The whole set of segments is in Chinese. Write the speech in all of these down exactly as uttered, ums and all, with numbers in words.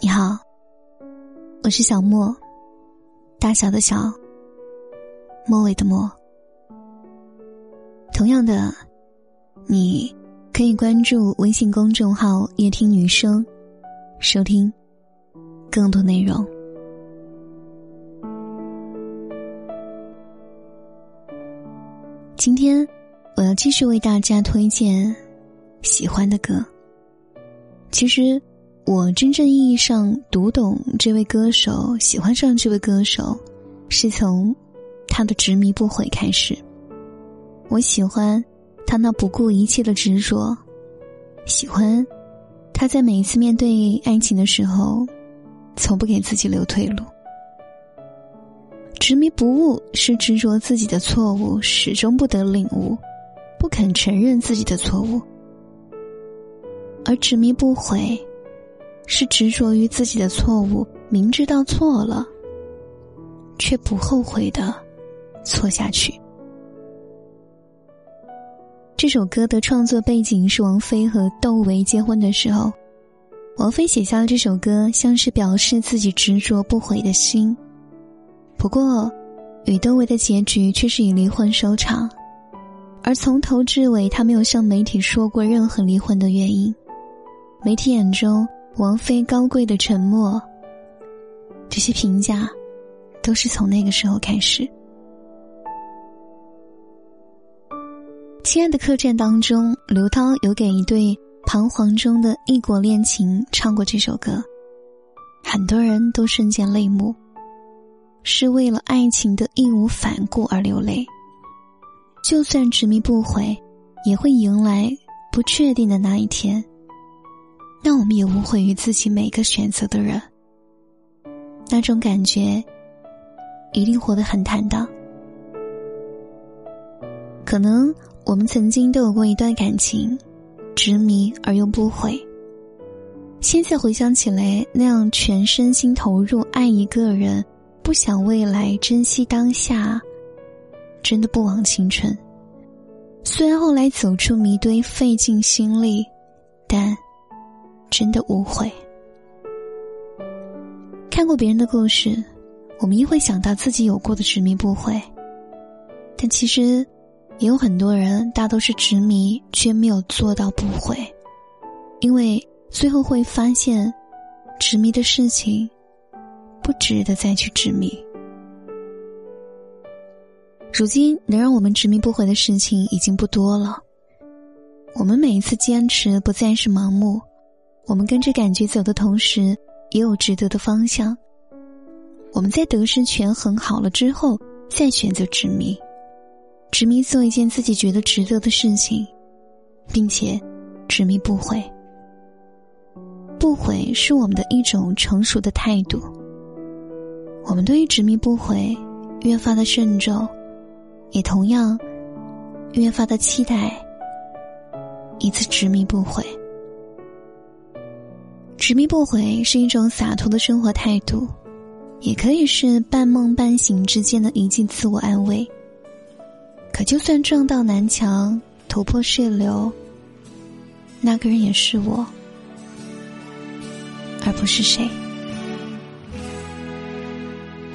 你好，我是小莫，大小的小，末尾的末。同样的，你可以关注微信公众号夜听女生，收听更多内容。今天我要继续为大家推荐喜欢的歌。其实我真正意义上读懂这位歌手，喜欢上这位歌手，是从他的执迷不悔开始。我喜欢他那不顾一切的执着，喜欢他在每一次面对爱情的时候从不给自己留退路。执迷不悟是执着自己的错误，始终不得领悟，不肯承认自己的错误；而执迷不悔是执着于自己的错误，明知道错了却不后悔的错下去。这首歌的创作背景是王菲和窦唯结婚的时候，王菲写下了这首歌，像是表示自己执着不悔的心。不过与窦唯的结局却是以离婚收场，而从头至尾他没有向媒体说过任何离婚的原因。媒体眼中王菲高贵的沉默，这些评价都是从那个时候开始。亲爱的客栈当中，刘涛有给一对彷徨中的异国恋情唱过这首歌，很多人都瞬间泪目，是为了爱情的义无反顾而流泪，就算执迷不悔，也会迎来不确定的那一天。那我们也无悔于自己每个选择的人，那种感觉一定活得很坦荡。可能我们曾经都有过一段感情，执迷而又不悔，现在回想起来，那样全身心投入爱一个人，不想未来，珍惜当下，真的不枉青春。虽然后来走出迷堆费尽心力，但真的无悔。看过别人的故事，我们亦会想到自己有过的执迷不悔，但其实也有很多人大都是执迷却没有做到不悔，因为最后会发现执迷的事情不值得再去执迷。如今能让我们执迷不悔的事情已经不多了，我们每一次坚持不再是盲目，我们跟着感觉走的同时也有值得的方向，我们在得失权衡好了之后再选择执迷，执迷做一件自己觉得值得的事情，并且执迷不悔。不悔是我们的一种成熟的态度，我们对于执迷不悔越发的慎重，也同样越发的期待一次执迷不悔。执迷不悔是一种洒脱的生活态度，也可以是半梦半醒之间的一剂自我安慰。可就算撞到南墙，头破血流，那个人也是我，而不是谁。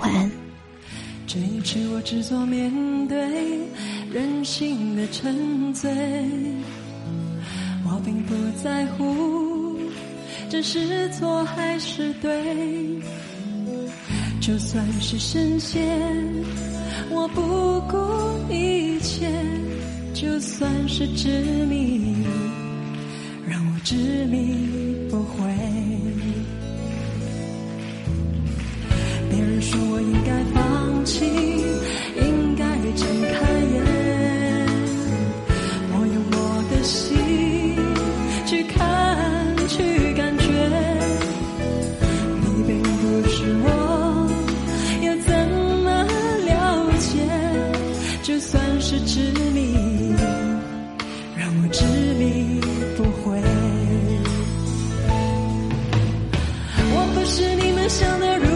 晚安。这一次我只做面对任性的沉醉，我并不在乎这是错还是对，就算是深陷我不顾一切，就算是执迷让我执迷不悔。别人说我应该放弃，应该睁开眼，我用我的心去看去感觉，你并不是我又怎么了解，就算是执迷让我执迷不悔。我不是你们想的如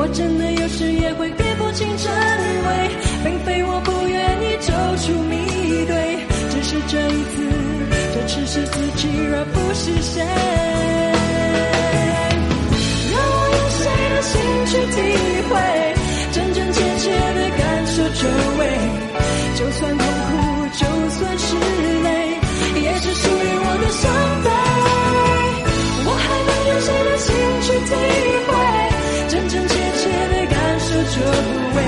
我真的有时也会辨不清真伪，并非我不愿意走出迷堆，只是这一次，这只是是自己而不是谁，让我用谁的心去体会，真真切切的感受周围，就算痛苦就算是累，也是属于我的伤悲，我还能用谁的心去体会，真真切切的感受这部位，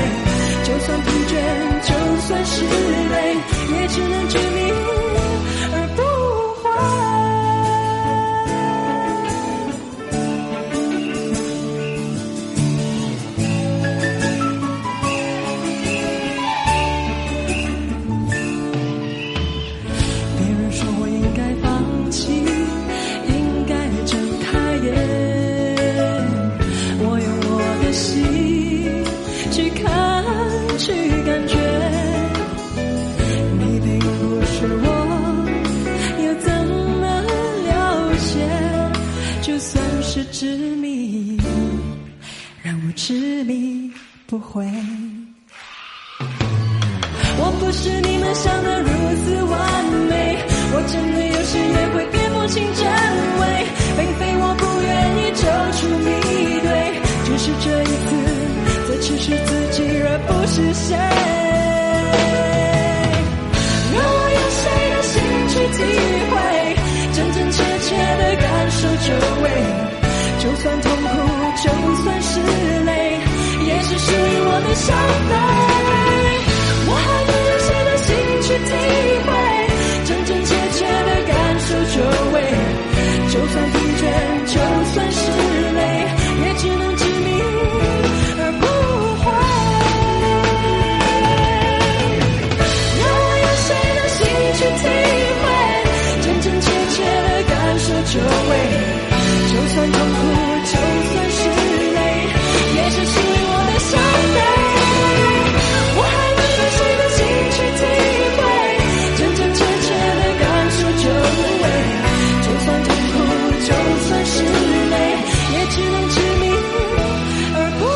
就算疲倦就算是累，也只能证明痴迷，让我痴迷不悔。我不是你们想的如此完美，我真的有时也会辨不清真伪，并非我不愿意走出迷堆，只是这一次再次是自己而不是谁，让我用谁的心去体会，真真切切的感受周围，就算痛苦就算是累，也是属于我的伤悲，我还能用谁的心去体会，真真切切的感受周围，就算疲倦就算是累，也只能执迷而不悔，让我用谁的心去体会，真真切切的感受周围，就算痛苦就算是累，也是属于我的伤悲，我还能用谁的心去体会，真真切切的感受周围，就算痛苦就算是累，也只能执迷而不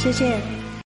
谢谢。